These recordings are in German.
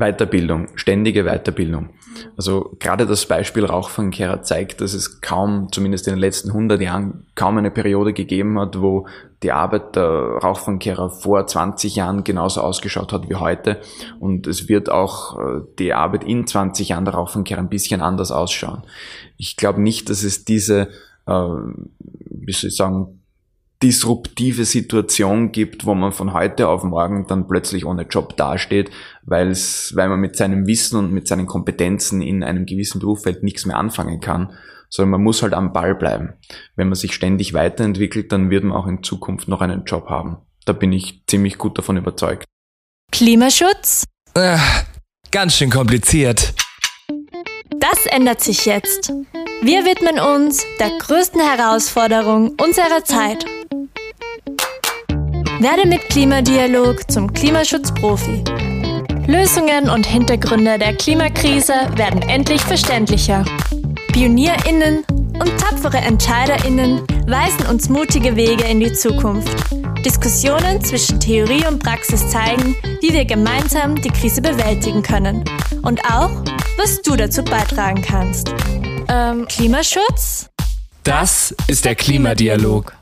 Weiterbildung, ständige Weiterbildung. Also gerade das Beispiel Rauchfangkehrer zeigt, dass es kaum, zumindest in den letzten 100 Jahren, kaum eine Periode gegeben hat, wo die Arbeit der Rauchfangkehrer vor 20 Jahren genauso ausgeschaut hat wie heute. Und es wird auch die Arbeit in 20 Jahren der Rauchfangkehrer ein bisschen anders ausschauen. Ich glaube nicht, dass es diese, disruptive Situation gibt, wo man von heute auf morgen dann plötzlich ohne Job dasteht, weil man mit seinem Wissen und mit seinen Kompetenzen in einem gewissen Berufsfeld nichts mehr anfangen kann, sondern man muss halt am Ball bleiben. Wenn man sich ständig weiterentwickelt, dann wird man auch in Zukunft noch einen Job haben. Da bin ich ziemlich gut davon überzeugt. Klimaschutz? Ganz schön kompliziert. Das ändert sich jetzt. Wir widmen uns der größten Herausforderung unserer Zeit. Werde mit Klimadialog zum Klimaschutzprofi. Lösungen und Hintergründe der Klimakrise werden endlich verständlicher. PionierInnen und tapfere EntscheiderInnen weisen uns mutige Wege in die Zukunft. Diskussionen zwischen Theorie und Praxis zeigen, wie wir gemeinsam die Krise bewältigen können. Und auch, was du dazu beitragen kannst. Klimaschutz? Das ist der Klimadialog.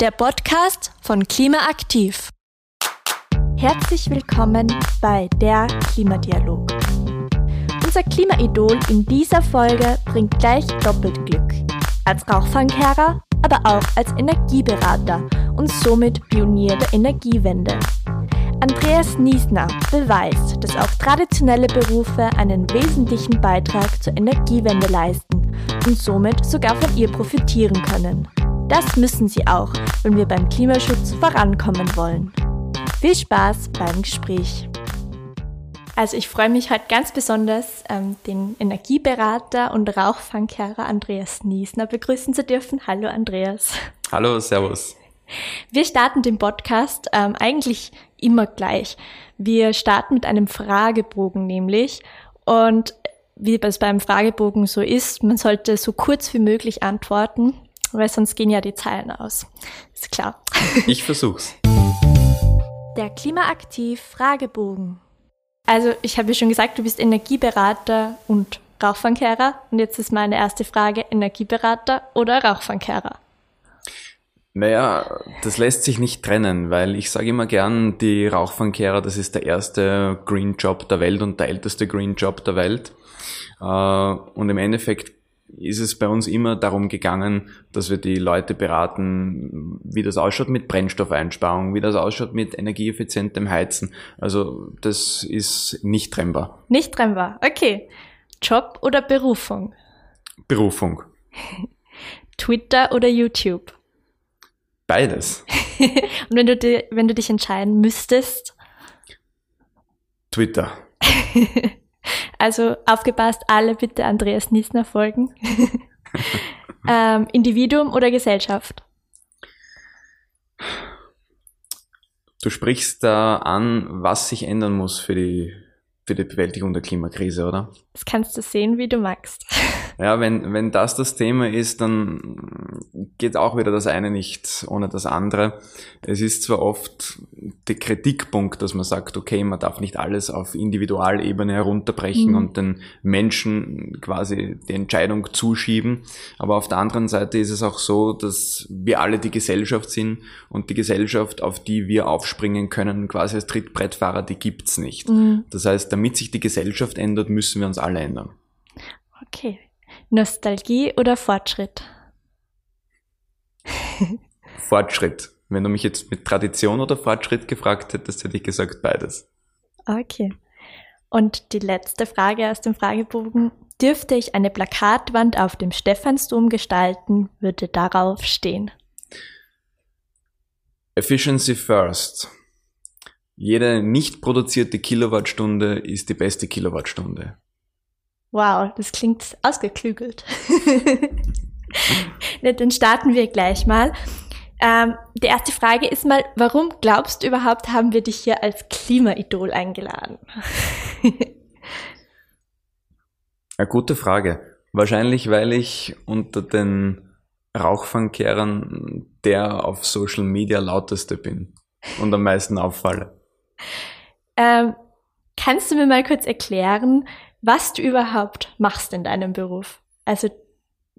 Der Podcast von Klimaaktiv. Herzlich willkommen bei der Klimadialog. Unser Klimaidol in dieser Folge bringt gleich doppelt Glück. Als Rauchfangkehrer, aber auch als Energieberater und somit Pionier der Energiewende. Andreas Niesner beweist, dass auch traditionelle Berufe einen wesentlichen Beitrag zur Energiewende leisten und somit sogar von ihr profitieren können. Das müssen sie auch, wenn wir beim Klimaschutz vorankommen wollen. Viel Spaß beim Gespräch. Also ich freue mich heute ganz besonders, den Energieberater und Rauchfangkehrer Andreas Niesner begrüßen zu dürfen. Hallo Andreas. Hallo, servus. Wir starten den Podcast eigentlich immer gleich. Wir starten mit einem Fragebogen nämlich, und wie es beim Fragebogen so ist, man sollte so kurz wie möglich antworten, weil sonst gehen ja die Zeilen aus. Ist klar. Ich versuch's. Der Klimaaktiv-Fragebogen. Also ich habe ja schon gesagt, du bist Energieberater und Rauchfangkehrer, und jetzt ist meine erste Frage: Energieberater oder Rauchfangkehrer? Naja, das lässt sich nicht trennen, weil ich sage immer gern, die Rauchfangkehrer, das ist der erste Green Job der Welt und der älteste Green Job der Welt. Und im Endeffekt ist es bei uns immer darum gegangen, dass wir die Leute beraten, wie das ausschaut mit Brennstoffeinsparung, wie das ausschaut mit energieeffizientem Heizen. Also das ist nicht trennbar. Nicht trennbar, okay. Job oder Berufung? Berufung. Twitter oder YouTube? Beides. Und wenn du dich entscheiden müsstest? Twitter. Also aufgepasst, alle bitte Andreas Niesner folgen. Individuum oder Gesellschaft? Du sprichst da an, was sich ändern muss für die Bewältigung der Klimakrise, oder? Das kannst du sehen, wie du magst. Ja, wenn das Thema ist, dann geht auch wieder das eine nicht ohne das andere. Es ist zwar oft der Kritikpunkt, dass man sagt, okay, man darf nicht alles auf Individualebene herunterbrechen und den Menschen quasi die Entscheidung zuschieben. Aber auf der anderen Seite ist es auch so, dass wir alle die Gesellschaft sind, und die Gesellschaft, auf die wir aufspringen können, quasi als Trittbrettfahrer, die gibt's nicht. Mhm. Das heißt, damit sich die Gesellschaft ändert, müssen wir uns alle ändern. Okay. Nostalgie oder Fortschritt? Fortschritt. Wenn du mich jetzt mit Tradition oder Fortschritt gefragt hättest, hätte ich gesagt beides. Okay. Und die letzte Frage aus dem Fragebogen. Dürfte ich eine Plakatwand auf dem Stephansdom gestalten, würde darauf stehen: Efficiency first. Jede nicht produzierte Kilowattstunde ist die beste Kilowattstunde. Wow, das klingt ausgeklügelt. Dann starten wir gleich mal. Die erste Frage ist mal: Warum glaubst du überhaupt, haben wir dich hier als Klimaidol eingeladen? Eine gute Frage. Wahrscheinlich, weil ich unter den Rauchfangkehrern der auf Social Media lauteste bin und am meisten auffalle. Kannst du mir mal kurz erklären, was du überhaupt machst in deinem Beruf? Also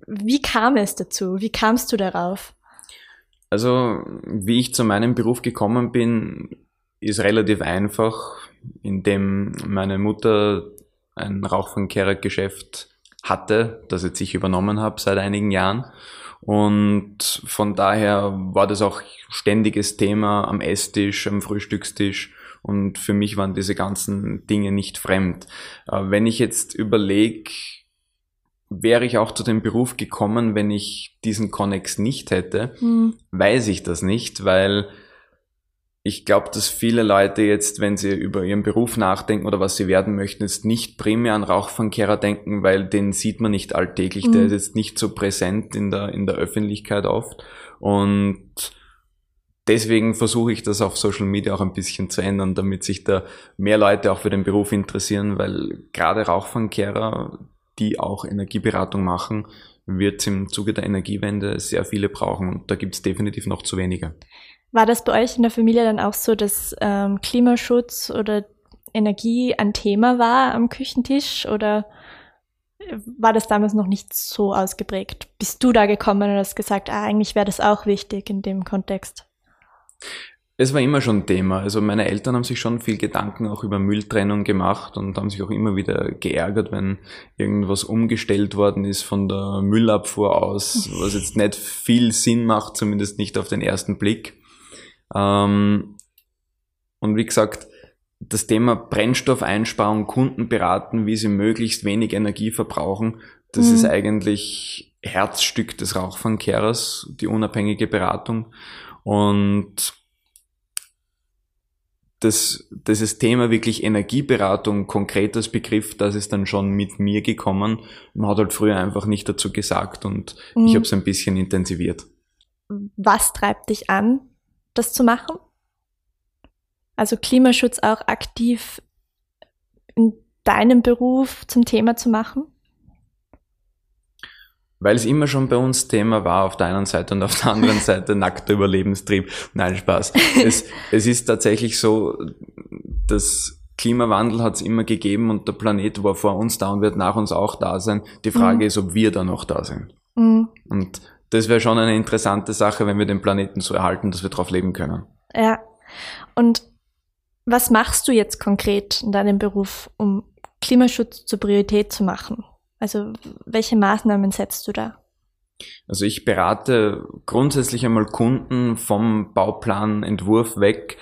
wie kam es dazu? Wie kamst du darauf? Also wie ich zu meinem Beruf gekommen bin, ist relativ einfach, indem meine Mutter ein Rauchfangkehrer-Geschäft hatte, das jetzt ich übernommen habe seit einigen Jahren. Und von daher war das auch ständiges Thema am Esstisch, am Frühstückstisch. Und für mich waren diese ganzen Dinge nicht fremd. Wenn ich jetzt überlege, wäre ich auch zu dem Beruf gekommen, wenn ich diesen Konnex nicht hätte, weiß ich das nicht, weil ich glaube, dass viele Leute jetzt, wenn sie über ihren Beruf nachdenken oder was sie werden möchten, jetzt nicht primär an Rauchfangkehrer denken, weil den sieht man nicht alltäglich, der ist jetzt nicht so präsent in der Öffentlichkeit oft. Und deswegen versuche ich das auf Social Media auch ein bisschen zu ändern, damit sich da mehr Leute auch für den Beruf interessieren, weil gerade Rauchfangkehrer, die auch Energieberatung machen, wird es im Zuge der Energiewende sehr viele brauchen und da gibt es definitiv noch zu wenige. War das bei euch in der Familie dann auch so, dass Klimaschutz oder Energie ein Thema war am Küchentisch oder war das damals noch nicht so ausgeprägt? Bist du da gekommen und hast gesagt, eigentlich wäre das auch wichtig in dem Kontext? Es war immer schon ein Thema. Also meine Eltern haben sich schon viel Gedanken auch über Mülltrennung gemacht und haben sich auch immer wieder geärgert, wenn irgendwas umgestellt worden ist von der Müllabfuhr aus, was jetzt nicht viel Sinn macht, zumindest nicht auf den ersten Blick. Und wie gesagt, das Thema Brennstoffeinsparung, Kunden beraten, wie sie möglichst wenig Energie verbrauchen, das ist eigentlich Herzstück des Rauchfangkehrers, die unabhängige Beratung. Und das ist Thema wirklich Energieberatung, konkretes Begriff, das ist dann schon mit mir gekommen. Man hat halt früher einfach nicht dazu gesagt und ich habe es ein bisschen intensiviert. Was treibt dich an, das zu machen? Also Klimaschutz auch aktiv in deinem Beruf zum Thema zu machen? Weil es immer schon bei uns Thema war, auf der einen Seite und auf der anderen Seite nackter Überlebenstrieb. Nein, Spaß. Es ist tatsächlich so, dass Klimawandel hat es immer gegeben und der Planet war vor uns da und wird nach uns auch da sein. Die Frage ist, ob wir da noch da sind. Und das wäre schon eine interessante Sache, wenn wir den Planeten so erhalten, dass wir drauf leben können. Ja. Und was machst du jetzt konkret in deinem Beruf, um Klimaschutz zur Priorität zu machen? Also welche Maßnahmen setzt du da? Also ich berate grundsätzlich einmal Kunden vom Bauplanentwurf weg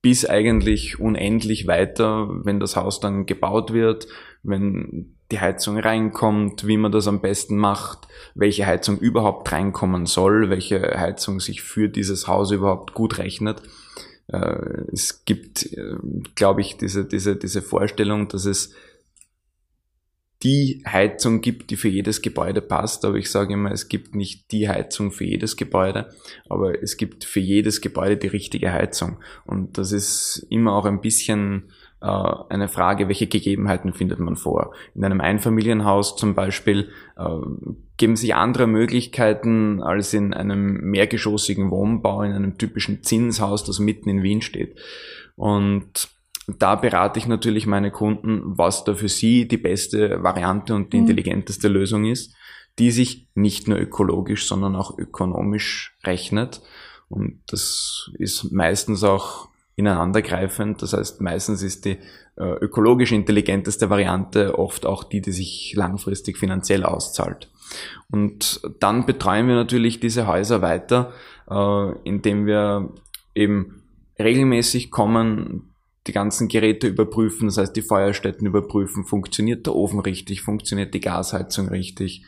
bis eigentlich unendlich weiter, wenn das Haus dann gebaut wird, wenn die Heizung reinkommt, wie man das am besten macht, welche Heizung überhaupt reinkommen soll, welche Heizung sich für dieses Haus überhaupt gut rechnet. Es gibt, glaube ich, diese Vorstellung, dass es die Heizung gibt, die für jedes Gebäude passt, aber ich sage immer, es gibt nicht die Heizung für jedes Gebäude, aber es gibt für jedes Gebäude die richtige Heizung und das ist immer auch ein bisschen eine Frage, welche Gegebenheiten findet man vor. In einem Einfamilienhaus zum Beispiel geben sich andere Möglichkeiten als in einem mehrgeschossigen Wohnbau, in einem typischen Zinshaus, das mitten in Wien steht. Und da berate ich natürlich meine Kunden, was da für sie die beste Variante und die intelligenteste Lösung ist, die sich nicht nur ökologisch, sondern auch ökonomisch rechnet. Und das ist meistens auch ineinandergreifend. Das heißt, meistens ist die ökologisch intelligenteste Variante oft auch die sich langfristig finanziell auszahlt. Und dann betreuen wir natürlich diese Häuser weiter, indem wir eben regelmäßig kommen, die ganzen Geräte überprüfen, das heißt die Feuerstätten überprüfen, funktioniert der Ofen richtig, funktioniert die Gasheizung richtig,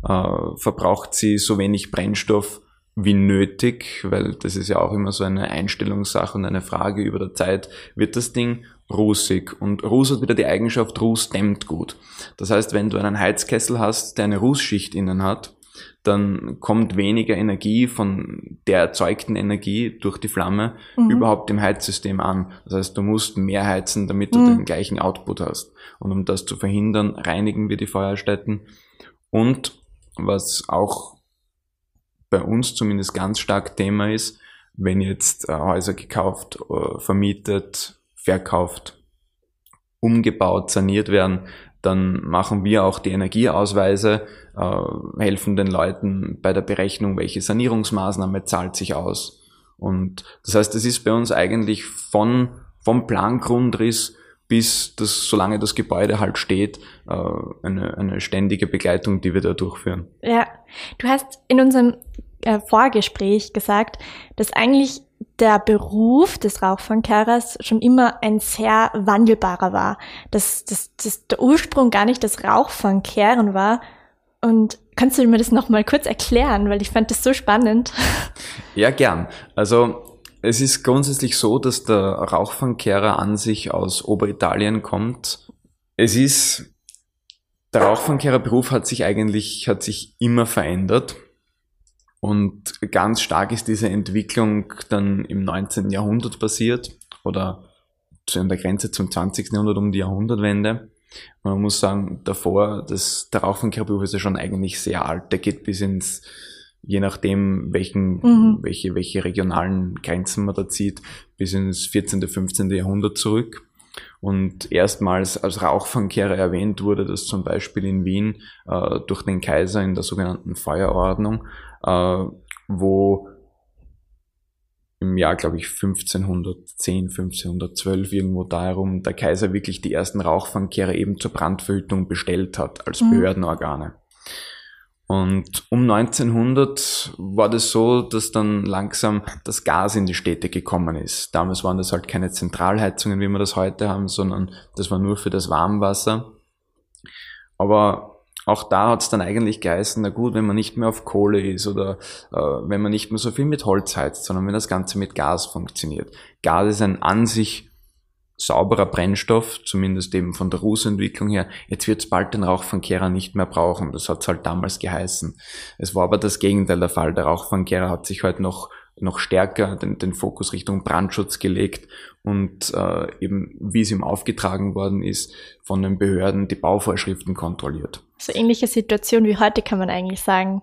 verbraucht sie so wenig Brennstoff wie nötig, weil das ist ja auch immer so eine Einstellungssache und eine Frage über der Zeit, wird das Ding rußig und Ruß hat wieder die Eigenschaft, Ruß dämmt gut. Das heißt, wenn du einen Heizkessel hast, der eine Rußschicht innen hat, dann kommt weniger Energie von der erzeugten Energie durch die Flamme überhaupt im Heizsystem an. Das heißt, du musst mehr heizen, damit du den gleichen Output hast. Und um das zu verhindern, reinigen wir die Feuerstätten. Und was auch bei uns zumindest ganz stark Thema ist, wenn jetzt Häuser gekauft, vermietet, verkauft, umgebaut, saniert werden. Dann machen wir auch die Energieausweise, helfen den Leuten bei der Berechnung, welche Sanierungsmaßnahme zahlt sich aus. Und das heißt, es ist bei uns eigentlich vom Plangrundriss bis das, solange das Gebäude halt steht, eine ständige Begleitung, die wir da durchführen. Ja, du hast in unserem Vorgespräch gesagt, dass eigentlich der Beruf des Rauchfangkehrers schon immer ein sehr wandelbarer war, dass der Ursprung gar nicht das Rauchfangkehren war. Und kannst du mir das nochmal kurz erklären, weil ich fand das so spannend. Ja, gern. Also es ist grundsätzlich so, dass der Rauchfangkehrer an sich aus Oberitalien kommt. Der Rauchfangkehrerberuf hat sich immer verändert. Und ganz stark ist diese Entwicklung dann im 19. Jahrhundert passiert oder an der Grenze zum 20. Jahrhundert, um die Jahrhundertwende. Man muss sagen, davor, der Rauchfangkehrerberuf ist ja schon eigentlich sehr alt. Der geht bis ins, je nachdem, welche regionalen Grenzen man da zieht, bis ins 14., 15. Jahrhundert zurück. Und erstmals als Rauchfangkehrer erwähnt wurde, dass zum Beispiel in Wien durch den Kaiser in der sogenannten Feuerordnung, wo im Jahr, glaube ich, 1510, 1512 irgendwo da herum, der Kaiser wirklich die ersten Rauchfangkehrer eben zur Brandverhütung bestellt hat als Behördenorgane. Und um 1900 war das so, dass dann langsam das Gas in die Städte gekommen ist. Damals waren das halt keine Zentralheizungen, wie wir das heute haben, sondern das war nur für das Warmwasser. Aber auch da hat es dann eigentlich geheißen, na gut, wenn man nicht mehr auf Kohle ist oder wenn man nicht mehr so viel mit Holz heizt, sondern wenn das Ganze mit Gas funktioniert. Gas ist ein an sich sauberer Brennstoff, zumindest eben von der Rußentwicklung her, jetzt wird es bald den Rauchfangkehrer nicht mehr brauchen. Das hat es halt damals geheißen. Es war aber das Gegenteil der Fall. Der Rauchfangkehrer hat sich halt noch stärker den Fokus Richtung Brandschutz gelegt und eben, wie es ihm aufgetragen worden ist, von den Behörden die Bauvorschriften kontrolliert. So ähnliche Situation wie heute, kann man eigentlich sagen.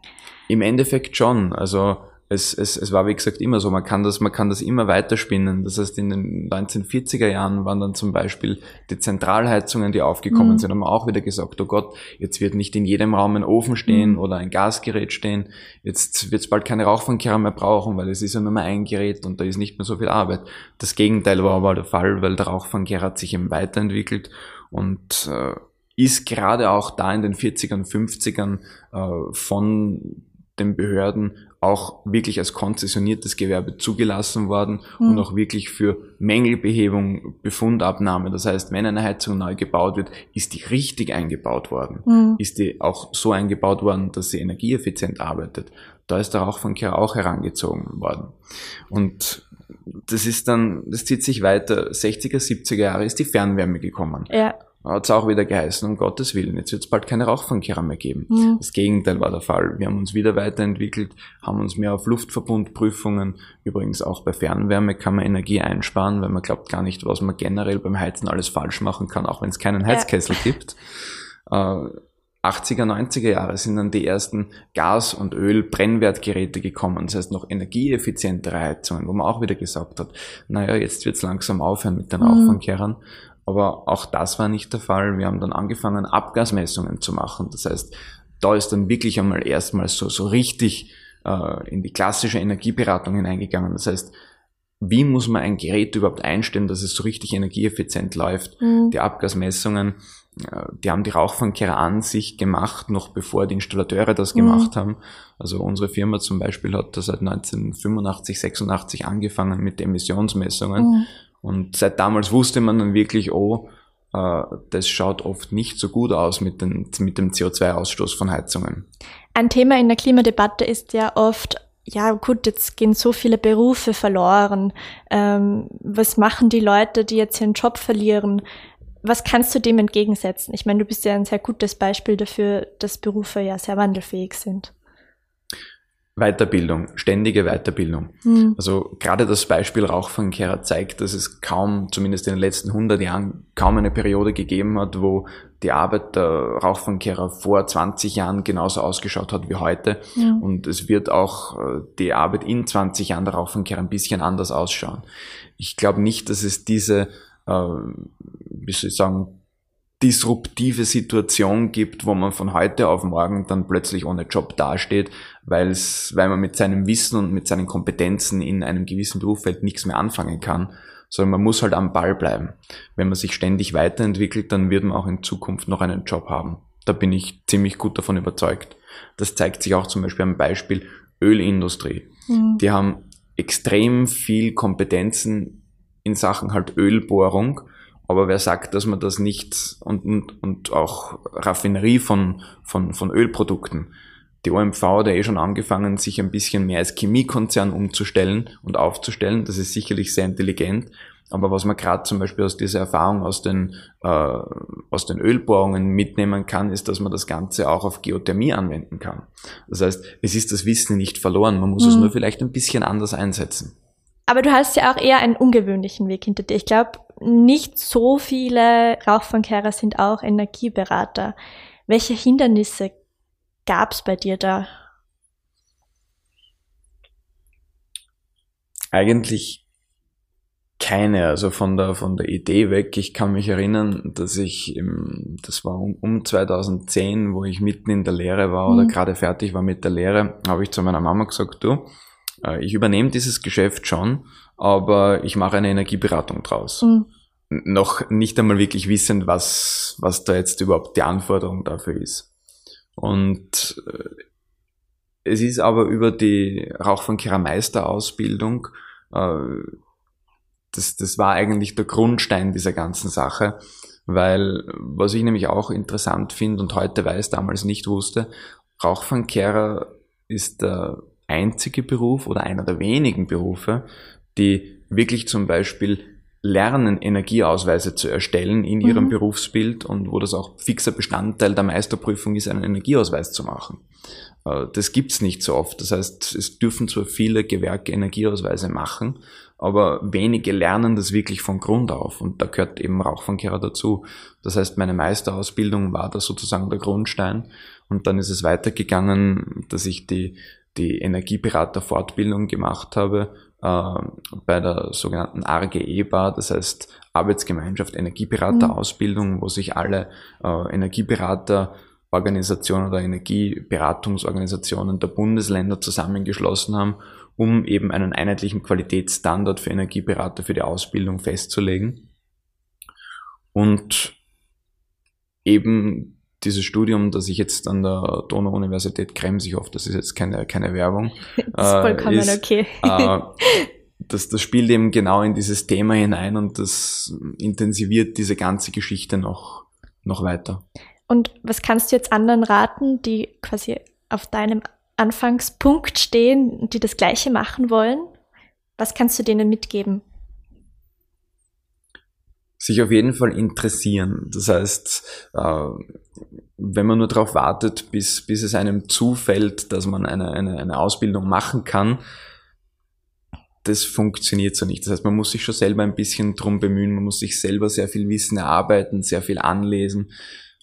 Im Endeffekt schon. Also es war, wie gesagt, immer so. Man kann das immer weiterspinnen. Das heißt, in den 1940er Jahren waren dann zum Beispiel die Zentralheizungen, die aufgekommen sind, haben wir auch wieder gesagt, oh Gott, jetzt wird nicht in jedem Raum ein Ofen stehen oder ein Gasgerät stehen. Jetzt wird es bald keine Rauchfangkehrer mehr brauchen, weil es ist ja nur mehr ein Gerät und da ist nicht mehr so viel Arbeit. Das Gegenteil war aber der Fall, weil der Rauchfangkehrer hat sich eben weiterentwickelt und ist gerade auch da in den 40ern, 50ern von den Behörden auch wirklich als konzessioniertes Gewerbe zugelassen worden und auch wirklich für Mängelbehebung, Befundabnahme. Das heißt, wenn eine Heizung neu gebaut wird, ist die richtig eingebaut worden. Ist die auch so eingebaut worden, dass sie energieeffizient arbeitet. Da ist der Rauchfangkehrer auch herangezogen worden. Und das zieht sich weiter. 60er, 70er Jahre ist die Fernwärme gekommen. Ja. Hat es auch wieder geheißen, um Gottes Willen, jetzt wird es bald keine Rauchfangkehrer mehr geben. Mhm. Das Gegenteil war der Fall. Wir haben uns wieder weiterentwickelt, haben uns mehr auf Luftverbundprüfungen, übrigens auch bei Fernwärme kann man Energie einsparen, weil man glaubt gar nicht, was man generell beim Heizen alles falsch machen kann, auch wenn es keinen Heizkessel gibt. 80er, 90er Jahre sind dann die ersten Gas- und Öl-Brennwertgeräte gekommen. Das heißt noch energieeffizientere Heizungen, wo man auch wieder gesagt hat, naja, jetzt wird es langsam aufhören mit den Rauchfangkehrern. Aber auch das war nicht der Fall. Wir haben dann angefangen, Abgasmessungen zu machen. Das heißt, da ist dann wirklich einmal erstmals so richtig in die klassische Energieberatung hineingegangen. Das heißt, wie muss man ein Gerät überhaupt einstellen, dass es so richtig energieeffizient läuft? Die Abgasmessungen, die haben die Rauchfangkehrer an sich gemacht, noch bevor die Installateure das gemacht haben. Also unsere Firma zum Beispiel hat da seit 1985, 86 angefangen mit Emissionsmessungen. Und seit damals wusste man dann wirklich, das schaut oft nicht so gut aus mit dem CO2-Ausstoß von Heizungen. Ein Thema in der Klimadebatte ist ja oft, ja gut, jetzt gehen so viele Berufe verloren. Was machen die Leute, die jetzt ihren Job verlieren? Was kannst du dem entgegensetzen? Ich meine, du bist ja ein sehr gutes Beispiel dafür, dass Berufe ja sehr wandelfähig sind. Weiterbildung, ständige Weiterbildung. Also gerade das Beispiel Rauchfangkehrer zeigt, dass es kaum, zumindest in den letzten 100 Jahren, kaum eine Periode gegeben hat, wo die Arbeit der Rauchfangkehrer vor 20 Jahren genauso ausgeschaut hat wie heute. Ja. Und es wird auch die Arbeit in 20 Jahren der Rauchfangkehrer ein bisschen anders ausschauen. Ich glaube nicht, dass es diese disruptive Situation gibt, wo man von heute auf morgen dann plötzlich ohne Job dasteht, weil man mit seinem Wissen und mit seinen Kompetenzen in einem gewissen Berufsfeld nichts mehr anfangen kann, sondern man muss halt am Ball bleiben. Wenn man sich ständig weiterentwickelt, dann wird man auch in Zukunft noch einen Job haben. Da bin ich ziemlich gut davon überzeugt. Das zeigt sich auch zum Beispiel am Beispiel Ölindustrie. Mhm. Die haben extrem viel Kompetenzen in Sachen halt Ölbohrung, aber wer sagt, dass man das nicht und auch Raffinerie von Ölprodukten. Die OMV hat ja schon angefangen, sich ein bisschen mehr als Chemiekonzern umzustellen und aufzustellen. Das ist sicherlich sehr intelligent. Aber was man gerade zum Beispiel aus dieser Erfahrung aus den Ölbohrungen mitnehmen kann, ist, dass man das Ganze auch auf Geothermie anwenden kann. Das heißt, es ist das Wissen nicht verloren. Man muss es nur vielleicht ein bisschen anders einsetzen. Aber du hast ja auch eher einen ungewöhnlichen Weg hinter dir. Ich glaube, nicht so viele Rauchfangkehrer sind auch Energieberater. Welche Hindernisse gab es bei dir da? Eigentlich keine. Also von der Idee weg. Ich kann mich erinnern, dass ich, das war um 2010, wo ich mitten in der Lehre war oder gerade fertig war mit der Lehre, habe ich zu meiner Mama gesagt, du, ich übernehme dieses Geschäft schon, aber ich mache eine Energieberatung draus. Mhm. Noch nicht einmal wirklich wissend, was da jetzt überhaupt die Anforderung dafür ist. Und es ist aber über die Rauchfangkehrermeisterausbildung, das war eigentlich der Grundstein dieser ganzen Sache, weil was ich nämlich auch interessant finde und heute weiß, damals nicht wusste, Rauchfangkehrer ist der einzige Beruf oder einer der wenigen Berufe, die wirklich zum Beispiel lernen, Energieausweise zu erstellen in ihrem Berufsbild und wo das auch fixer Bestandteil der Meisterprüfung ist, einen Energieausweis zu machen. Das gibt's nicht so oft. Das heißt, es dürfen zwar viele Gewerke Energieausweise machen, aber wenige lernen das wirklich von Grund auf und da gehört eben Rauchfangkehrer dazu. Das heißt, meine Meisterausbildung war da sozusagen der Grundstein und dann ist es weitergegangen, dass ich die Energieberaterfortbildung gemacht habe bei der sogenannten AGEBA, das heißt Arbeitsgemeinschaft Energieberaterausbildung, wo sich alle Energieberaterorganisationen oder Energieberatungsorganisationen der Bundesländer zusammengeschlossen haben, um eben einen einheitlichen Qualitätsstandard für Energieberater für die Ausbildung festzulegen. Und eben dieses Studium, das ich jetzt an der Donau-Universität Krems, ich hoffe, das ist jetzt keine Werbung. Das ist vollkommen okay. Das spielt eben genau in dieses Thema hinein und das intensiviert diese ganze Geschichte noch weiter. Und was kannst du jetzt anderen raten, die quasi auf deinem Anfangspunkt stehen und die das Gleiche machen wollen? Was kannst du denen mitgeben? Sich auf jeden Fall interessieren. Das heißt, wenn man nur darauf wartet, bis es einem zufällt, dass man eine Ausbildung machen kann, das funktioniert so nicht. Das heißt, man muss sich schon selber ein bisschen drum bemühen, man muss sich selber sehr viel Wissen erarbeiten, sehr viel anlesen,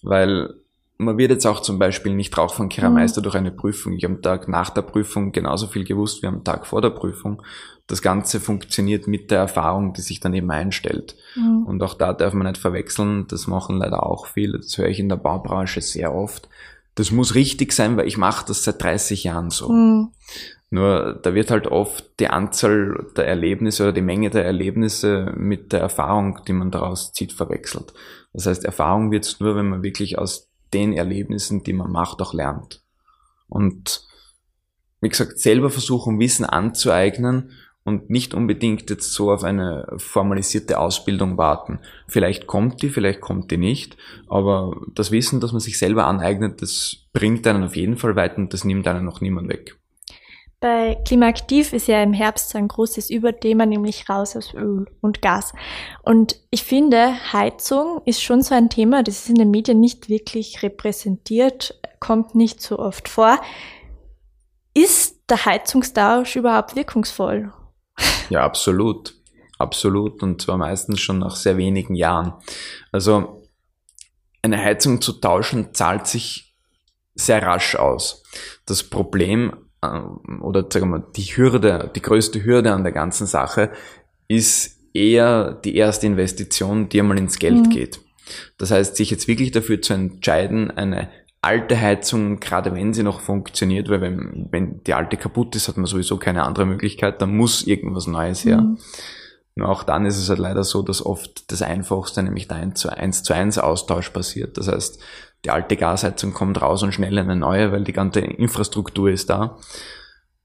weil man wird jetzt auch zum Beispiel nicht Rauchfangkehrermeister durch eine Prüfung. Ich habe am Tag nach der Prüfung genauso viel gewusst wie am Tag vor der Prüfung. Das Ganze funktioniert mit der Erfahrung, die sich dann eben einstellt. Mhm. Und auch da darf man nicht verwechseln, das machen leider auch viele, das höre ich in der Baubranche sehr oft. Das muss richtig sein, weil ich mache das seit 30 Jahren so. Mhm. Nur da wird halt oft die Anzahl der Erlebnisse oder die Menge der Erlebnisse mit der Erfahrung, die man daraus zieht, verwechselt. Das heißt, Erfahrung wird es nur, wenn man wirklich aus den Erlebnissen, die man macht, auch lernt. Und wie gesagt, selber versuchen, Wissen anzueignen und nicht unbedingt jetzt so auf eine formalisierte Ausbildung warten. Vielleicht kommt die nicht, aber das Wissen, das man sich selber aneignet, das bringt einen auf jeden Fall weiter und das nimmt einen noch niemand weg. Bei Klimaaktiv ist ja im Herbst so ein großes Überthema, nämlich raus aus Öl und Gas. Und ich finde, Heizung ist schon so ein Thema, das ist in den Medien nicht wirklich repräsentiert, kommt nicht so oft vor. Ist der Heizungstausch überhaupt wirkungsvoll? Ja, absolut. Absolut. Und zwar meistens schon nach sehr wenigen Jahren. Also eine Heizung zu tauschen zahlt sich sehr rasch aus. Das Problem oder sagen wir mal, die größte Hürde an der ganzen Sache ist eher die erste Investition, die einmal ins Geld geht. Das heißt, sich jetzt wirklich dafür zu entscheiden, eine alte Heizung, gerade wenn sie noch funktioniert, weil wenn die alte kaputt ist, hat man sowieso keine andere Möglichkeit, dann muss irgendwas Neues her. Nur auch dann ist es halt leider so, dass oft das Einfachste, nämlich der 1:1 Austausch passiert. Das heißt, die alte Gasheizung kommt raus und schnell eine neue, weil die ganze Infrastruktur ist da.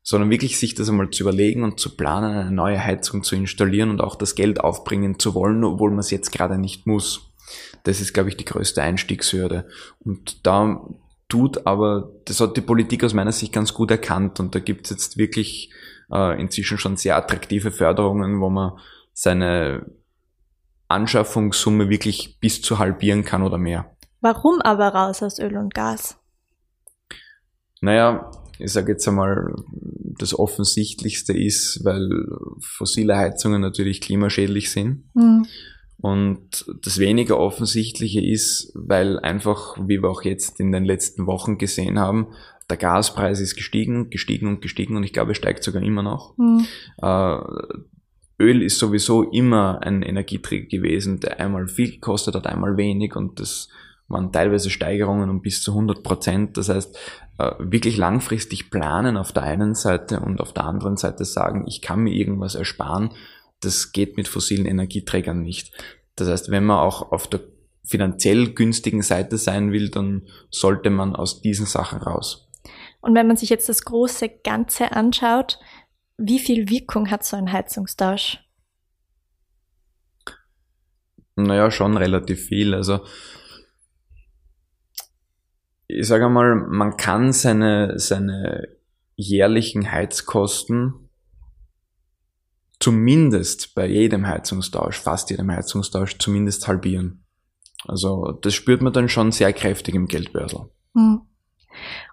Sondern wirklich sich das einmal zu überlegen und zu planen, eine neue Heizung zu installieren und auch das Geld aufbringen zu wollen, obwohl man es jetzt gerade nicht muss. Das ist, glaube ich, die größte Einstiegshürde. Und da das hat die Politik aus meiner Sicht ganz gut erkannt. Und da gibt es jetzt wirklich inzwischen schon sehr attraktive Förderungen, wo man seine Anschaffungssumme wirklich bis zu halbieren kann oder mehr. Warum aber raus aus Öl und Gas? Naja, ich sage jetzt einmal, das Offensichtlichste ist, weil fossile Heizungen natürlich klimaschädlich sind. Und das weniger Offensichtliche ist, weil einfach, wie wir auch jetzt in den letzten Wochen gesehen haben, der Gaspreis ist gestiegen und ich glaube, er steigt sogar immer noch. Öl ist sowieso immer ein Energieträger gewesen, der einmal viel gekostet hat, einmal wenig, und das waren teilweise Steigerungen um bis zu 100%. Das heißt, wirklich langfristig planen auf der einen Seite und auf der anderen Seite sagen, ich kann mir irgendwas ersparen, das geht mit fossilen Energieträgern nicht. Das heißt, wenn man auch auf der finanziell günstigen Seite sein will, dann sollte man aus diesen Sachen raus. Und wenn man sich jetzt das große Ganze anschaut, wie viel Wirkung hat so ein Heizungstausch? Naja, schon relativ viel. Also ich sage einmal, man kann seine jährlichen Heizkosten zumindest bei fast jedem Heizungstausch, zumindest halbieren. Also das spürt man dann schon sehr kräftig im Geldbörsel.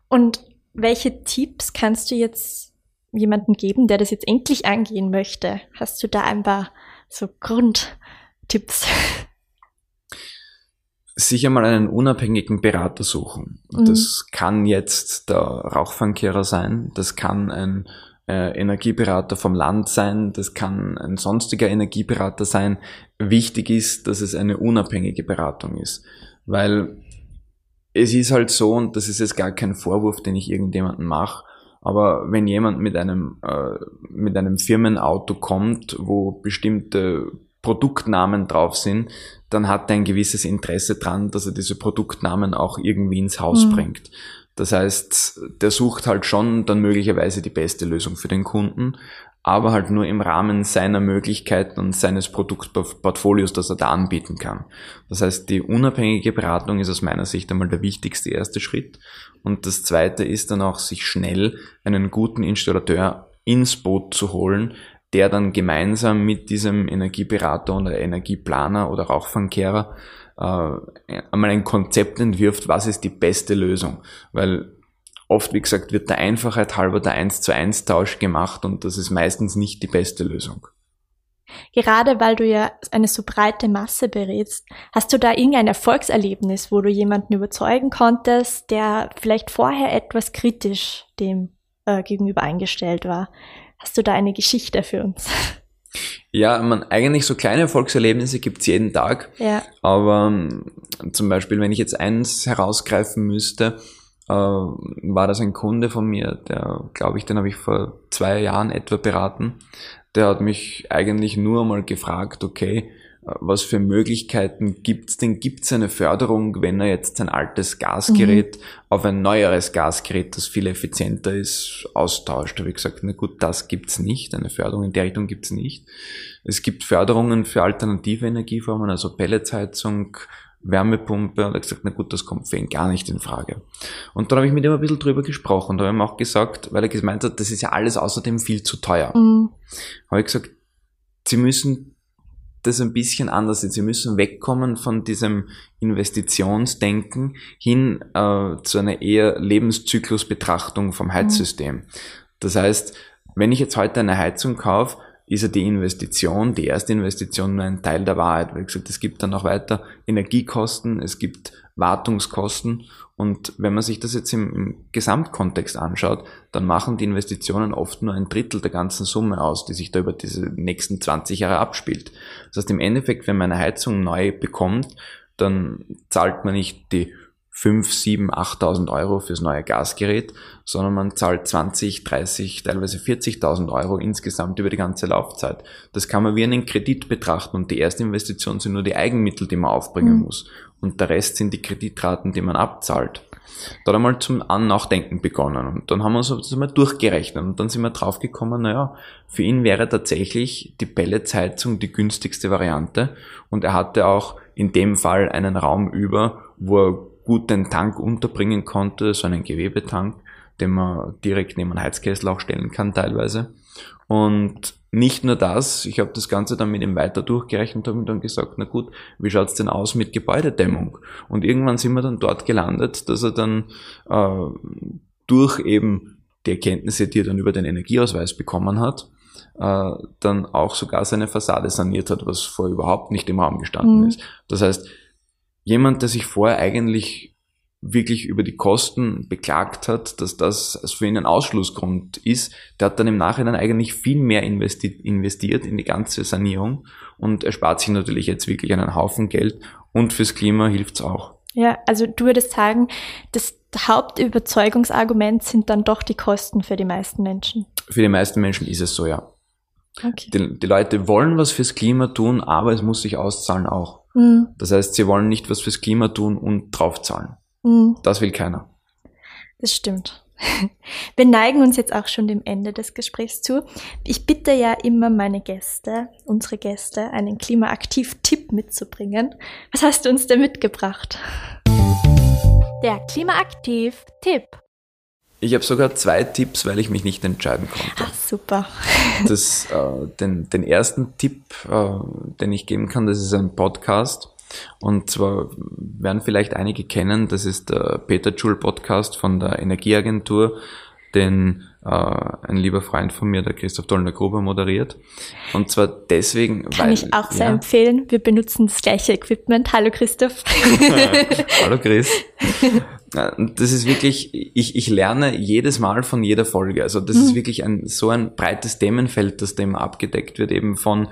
Und welche Tipps kannst du jetzt jemandem geben, der das jetzt endlich angehen möchte? Hast du da ein paar so Grundtipps? Sich einmal einen unabhängigen Berater suchen. Das kann jetzt der Rauchfangkehrer sein, das kann ein Energieberater vom Land sein, das kann ein sonstiger Energieberater sein. Wichtig ist, dass es eine unabhängige Beratung ist, weil es ist halt so, und das ist jetzt gar kein Vorwurf, den ich irgendjemandem mache, aber wenn jemand mit einem Firmenauto kommt, wo bestimmte Produktnamen drauf sind, dann hat er ein gewisses Interesse dran, dass er diese Produktnamen auch irgendwie ins Haus bringt. Das heißt, der sucht halt schon dann möglicherweise die beste Lösung für den Kunden, aber halt nur im Rahmen seiner Möglichkeiten und seines Produktportfolios, das er da anbieten kann. Das heißt, die unabhängige Beratung ist aus meiner Sicht einmal der wichtigste erste Schritt. Und das zweite ist dann auch, sich schnell einen guten Installateur ins Boot zu holen, der dann gemeinsam mit diesem Energieberater oder Energieplaner oder Rauchfangkehrer einmal ein Konzept entwirft, was ist die beste Lösung. Weil oft, wie gesagt, wird der Einfachheit halber der 1:1 Tausch gemacht, und das ist meistens nicht die beste Lösung. Gerade weil du ja eine so breite Masse berätst, hast du da irgendein Erfolgserlebnis, wo du jemanden überzeugen konntest, der vielleicht vorher etwas kritisch dem gegenüber eingestellt war? Hast du da eine Geschichte für uns? Ja, man, eigentlich so kleine Erfolgserlebnisse gibt's jeden Tag. Ja. Aber zum Beispiel, wenn ich jetzt eins herausgreifen müsste, war das ein Kunde von mir, der, glaube ich, den habe ich vor 2 Jahren etwa beraten. Der hat mich eigentlich nur mal gefragt, okay, was für Möglichkeiten gibt's denn? Gibt's eine Förderung, wenn er jetzt sein altes Gasgerät auf ein neueres Gasgerät, das viel effizienter ist, austauscht? Da habe ich gesagt, na gut, das gibt's nicht. Eine Förderung in der Richtung gibt's nicht. Es gibt Förderungen für alternative Energieformen, also Pelletsheizung, Wärmepumpe. Und er hat gesagt, na gut, das kommt für ihn gar nicht in Frage. Und dann habe ich mit ihm ein bisschen drüber gesprochen. Und da habe ich ihm auch gesagt, weil er gemeint hat, das ist ja alles außerdem viel zu teuer. Habe ich gesagt, Sie müssen das ein bisschen anders sind. Sie müssen wegkommen von diesem Investitionsdenken hin zu einer eher Lebenszyklusbetrachtung vom Heizsystem. Das heißt, wenn ich jetzt heute eine Heizung kaufe, ist ja die erste Investition nur ein Teil der Wahrheit. Wie gesagt, es gibt dann auch weiter Energiekosten, es gibt Wartungskosten. Und wenn man sich das jetzt im Gesamtkontext anschaut, dann machen die Investitionen oft nur ein Drittel der ganzen Summe aus, die sich da über diese nächsten 20 Jahre abspielt. Das heißt, im Endeffekt, wenn man eine Heizung neu bekommt, dann zahlt man nicht die 5.000, 7.000, 8.000 Euro fürs neue Gasgerät, sondern man zahlt 20, 30, teilweise 40.000 Euro insgesamt über die ganze Laufzeit. Das kann man wie einen Kredit betrachten und die erste Investition sind nur die Eigenmittel, die man aufbringen muss. Und der Rest sind die Kreditraten, die man abzahlt. Da hat einmal zum Nachdenken begonnen und dann haben wir uns mal durchgerechnet und dann sind wir drauf gekommen, naja, für ihn wäre tatsächlich die Pelletsheizung die günstigste Variante und er hatte auch in dem Fall einen Raum über, wo er gut den Tank unterbringen konnte, so einen Gewebetank, den man direkt neben einen Heizkessel auch stellen kann teilweise. Und nicht nur das, ich habe das Ganze dann mit ihm weiter durchgerechnet und dann gesagt, na gut, wie schaut's denn aus mit Gebäudedämmung? Und irgendwann sind wir dann dort gelandet, dass er dann durch eben die Erkenntnisse, die er dann über den Energieausweis bekommen hat, dann auch sogar seine Fassade saniert hat, was vorher überhaupt nicht im Raum gestanden ist. Das heißt, jemand, der sich vorher eigentlich wirklich über die Kosten beklagt hat, dass das für ihn ein Ausschlussgrund ist, der hat dann im Nachhinein eigentlich viel mehr investiert in die ganze Sanierung und erspart sich natürlich jetzt wirklich einen Haufen Geld und fürs Klima hilft's auch. Ja, also du würdest sagen, das Hauptüberzeugungsargument sind dann doch die Kosten für die meisten Menschen. Für die meisten Menschen ist es so, ja. Okay. Die Leute wollen was fürs Klima tun, aber es muss sich auszahlen auch. Das heißt, sie wollen nicht was fürs Klima tun und draufzahlen. Das will keiner. Das stimmt. Wir neigen uns jetzt auch schon dem Ende des Gesprächs zu. Ich bitte ja immer meine Gäste, unsere Gäste, einen Klimaaktiv-Tipp mitzubringen. Was hast du uns denn mitgebracht? Der Klimaaktiv-Tipp. Ich habe sogar 2 Tipps, weil ich mich nicht entscheiden konnte. Ach, super. Den ersten Tipp, den ich geben kann, das ist ein Podcast. Und zwar werden vielleicht einige kennen, das ist der Peter Schul Podcast von der Energieagentur, den ein lieber Freund von mir, der Christoph Dollner Gruber, moderiert. Und zwar deswegen, weil... Kann ich auch sehr empfehlen. Wir benutzen das gleiche Equipment. Hallo Christoph. Hallo Chris. Das ist wirklich, ich lerne jedes Mal von jeder Folge. Also das ist wirklich so ein breites Themenfeld, das da immer abgedeckt wird, eben von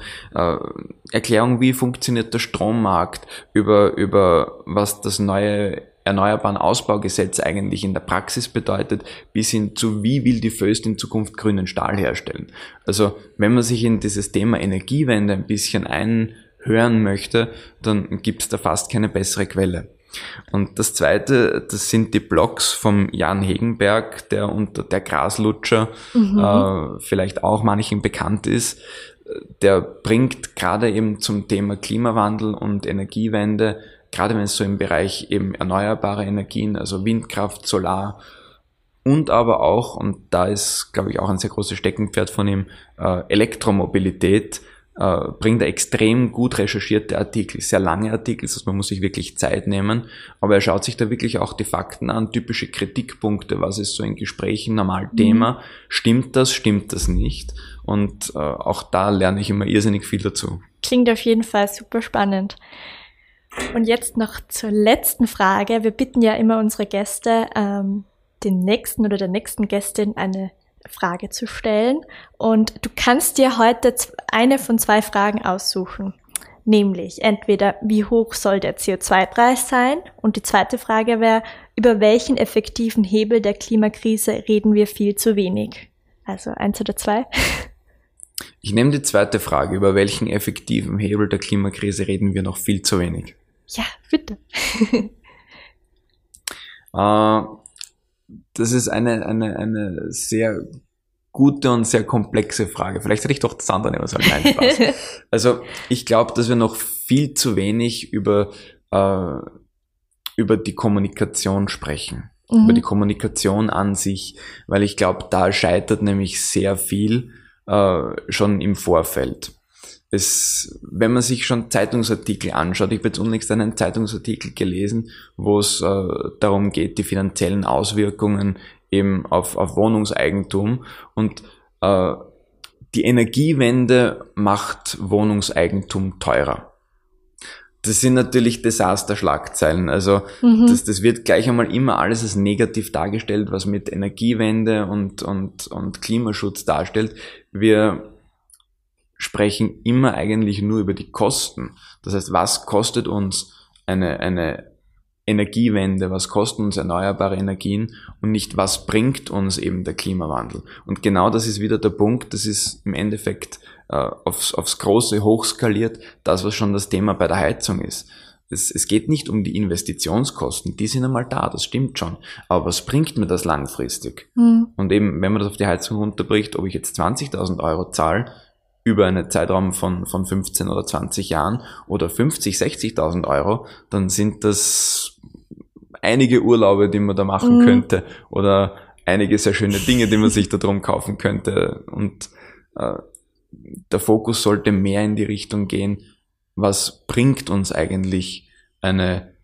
Erklärung, wie funktioniert der Strommarkt, über was das neue Erneuerbaren Ausbaugesetz eigentlich in der Praxis bedeutet, bis hin zu wie will die Föst in Zukunft grünen Stahl herstellen. Also wenn man sich in dieses Thema Energiewende ein bisschen einhören möchte, dann gibt's da fast keine bessere Quelle. Und das Zweite, das sind die Blogs vom Jan Hegenberg, der unter der Graslutscher vielleicht auch manchen bekannt ist. Der bringt gerade eben zum Thema Klimawandel und Energiewende, gerade wenn es so im Bereich eben erneuerbare Energien, also Windkraft, Solar und aber auch, und da ist, glaube ich, auch ein sehr großes Steckenpferd von ihm, Elektromobilität, bringt er extrem gut recherchierte Artikel, sehr lange Artikel, das heißt, man muss sich wirklich Zeit nehmen, aber er schaut sich da wirklich auch die Fakten an, typische Kritikpunkte, was ist so in Gesprächen normal Thema, stimmt das nicht, und auch da lerne ich immer irrsinnig viel dazu. Klingt auf jeden Fall super spannend. Und jetzt noch zur letzten Frage. Wir bitten ja immer unsere Gäste, den nächsten oder der nächsten Gästin eine Frage zu stellen. Und du kannst dir heute eine von 2 Fragen aussuchen. Nämlich entweder, wie hoch soll der CO2-Preis sein? Und die zweite Frage wäre, über welchen effektiven Hebel der Klimakrise reden wir viel zu wenig? Also 1 oder 2? Ich nehme die zweite Frage. Über welchen effektiven Hebel der Klimakrise reden wir noch viel zu wenig? Ja, bitte. Das ist eine sehr gute und sehr komplexe Frage. Vielleicht hätte ich doch das andere nehmen sollen. Nein, Spaß. Also ich glaube, dass wir noch viel zu wenig über die Kommunikation sprechen, über die Kommunikation an sich, weil ich glaube, da scheitert nämlich sehr viel schon im Vorfeld. Wenn man sich schon Zeitungsartikel anschaut, ich habe jetzt unlängst einen Zeitungsartikel gelesen, wo es darum geht, die finanziellen Auswirkungen eben auf Wohnungseigentum, und die Energiewende macht Wohnungseigentum teurer. Das sind natürlich Desasterschlagzeilen. Also das wird gleich einmal immer alles als negativ dargestellt, was mit Energiewende und Klimaschutz darstellt. Wir sprechen immer eigentlich nur über die Kosten. Das heißt, was kostet uns eine Energiewende, was kosten uns erneuerbare Energien und nicht, was bringt uns eben der Klimawandel. Und genau das ist wieder der Punkt, das ist im Endeffekt aufs Große hochskaliert, das, was schon das Thema bei der Heizung ist. Es geht nicht um die Investitionskosten, die sind einmal da, das stimmt schon. Aber was bringt mir das langfristig? Und eben, wenn man das auf die Heizung runterbricht, ob ich jetzt 20.000 Euro zahle, über einen Zeitraum von 15 oder 20 Jahren oder 50, 60.000 Euro, dann sind das einige Urlaube, die man da machen könnte oder einige sehr schöne Dinge, die man sich da drum kaufen könnte. Und der Fokus sollte mehr in die Richtung gehen, was bringt uns eigentlich eine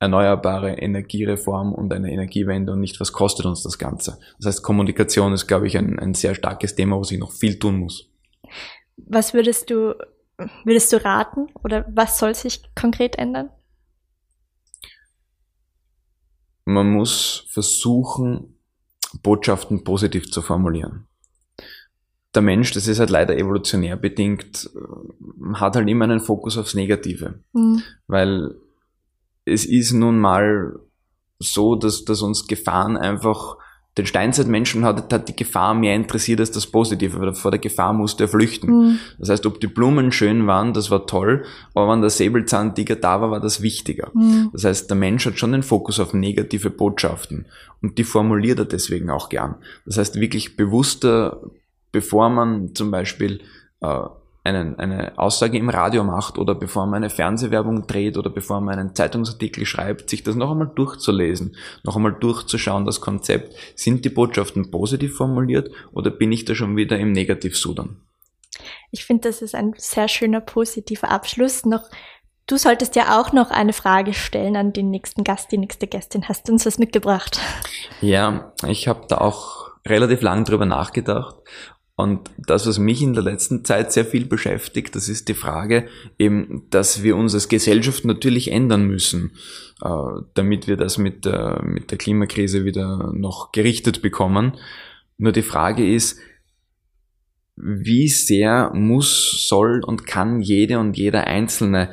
erneuerbare Energiereform und eine Energiewende und nicht, was kostet uns das Ganze. Das heißt, Kommunikation ist, glaube ich, ein sehr starkes Thema, wo sich noch viel tun muss. Was würdest du raten oder was soll sich konkret ändern? Man muss versuchen, Botschaften positiv zu formulieren. Der Mensch, das ist halt leider evolutionär bedingt, hat halt immer einen Fokus aufs Negative, weil es ist nun mal so, dass uns Gefahren einfach, den Steinzeitmenschen hat die Gefahr mehr interessiert als das Positive, weil vor der Gefahr musste er flüchten. Das heißt, ob die Blumen schön waren, das war toll, aber wenn der Säbelzahntiger da war, war das wichtiger. Das heißt, der Mensch hat schon den Fokus auf negative Botschaften und die formuliert er deswegen auch gern. Das heißt, wirklich bewusster, bevor man zum Beispiel eine Aussage im Radio macht oder bevor man eine Fernsehwerbung dreht oder bevor man einen Zeitungsartikel schreibt, sich das noch einmal durchzulesen, noch einmal durchzuschauen, das Konzept. Sind die Botschaften positiv formuliert oder bin ich da schon wieder im Negativsudern? Ich finde, das ist ein sehr schöner positiver Abschluss. Du solltest ja auch noch eine Frage stellen an den nächsten Gast, die nächste Gästin. Hast du uns was mitgebracht? Ja, ich habe da auch relativ lang drüber nachgedacht. Und das, was mich in der letzten Zeit sehr viel beschäftigt, das ist die Frage, eben, dass wir uns als Gesellschaft natürlich ändern müssen, damit wir das mit der Klimakrise wieder noch gerichtet bekommen. Nur die Frage ist, wie sehr muss, soll und kann jede und jeder Einzelne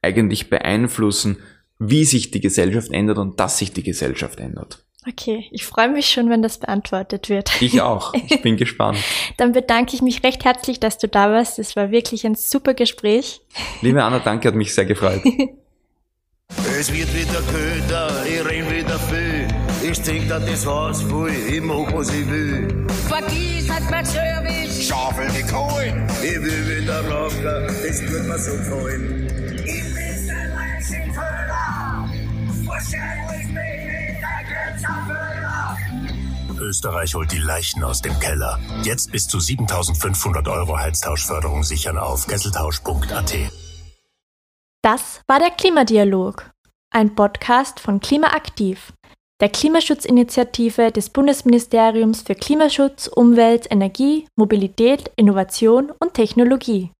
eigentlich beeinflussen, wie sich die Gesellschaft ändert und dass sich die Gesellschaft ändert? Okay, ich freue mich schon, wenn das beantwortet wird. Ich auch, ich bin gespannt. Dann bedanke ich mich recht herzlich, dass du da warst. Es war wirklich ein super Gespräch. Liebe Anna, danke, hat mich sehr gefreut. Es wird wieder köder, ich rede wieder viel. Ich trinke da das Haus voll, ich mach was ich will. Vergiss halt mein Service, schaufel die Kohlen. Ich will wieder locker, das wird mir so gefallen. Ich bin der Leichenfüller, wahrscheinlich bin ich. Österreich holt die Leichen aus dem Keller. Jetzt bis zu 7.500 Euro Heiztauschförderung sichern auf Kesseltausch.at. Das war der Klimadialog, ein Podcast von Klimaaktiv, der Klimaschutzinitiative des Bundesministeriums für Klimaschutz, Umwelt, Energie, Mobilität, Innovation und Technologie.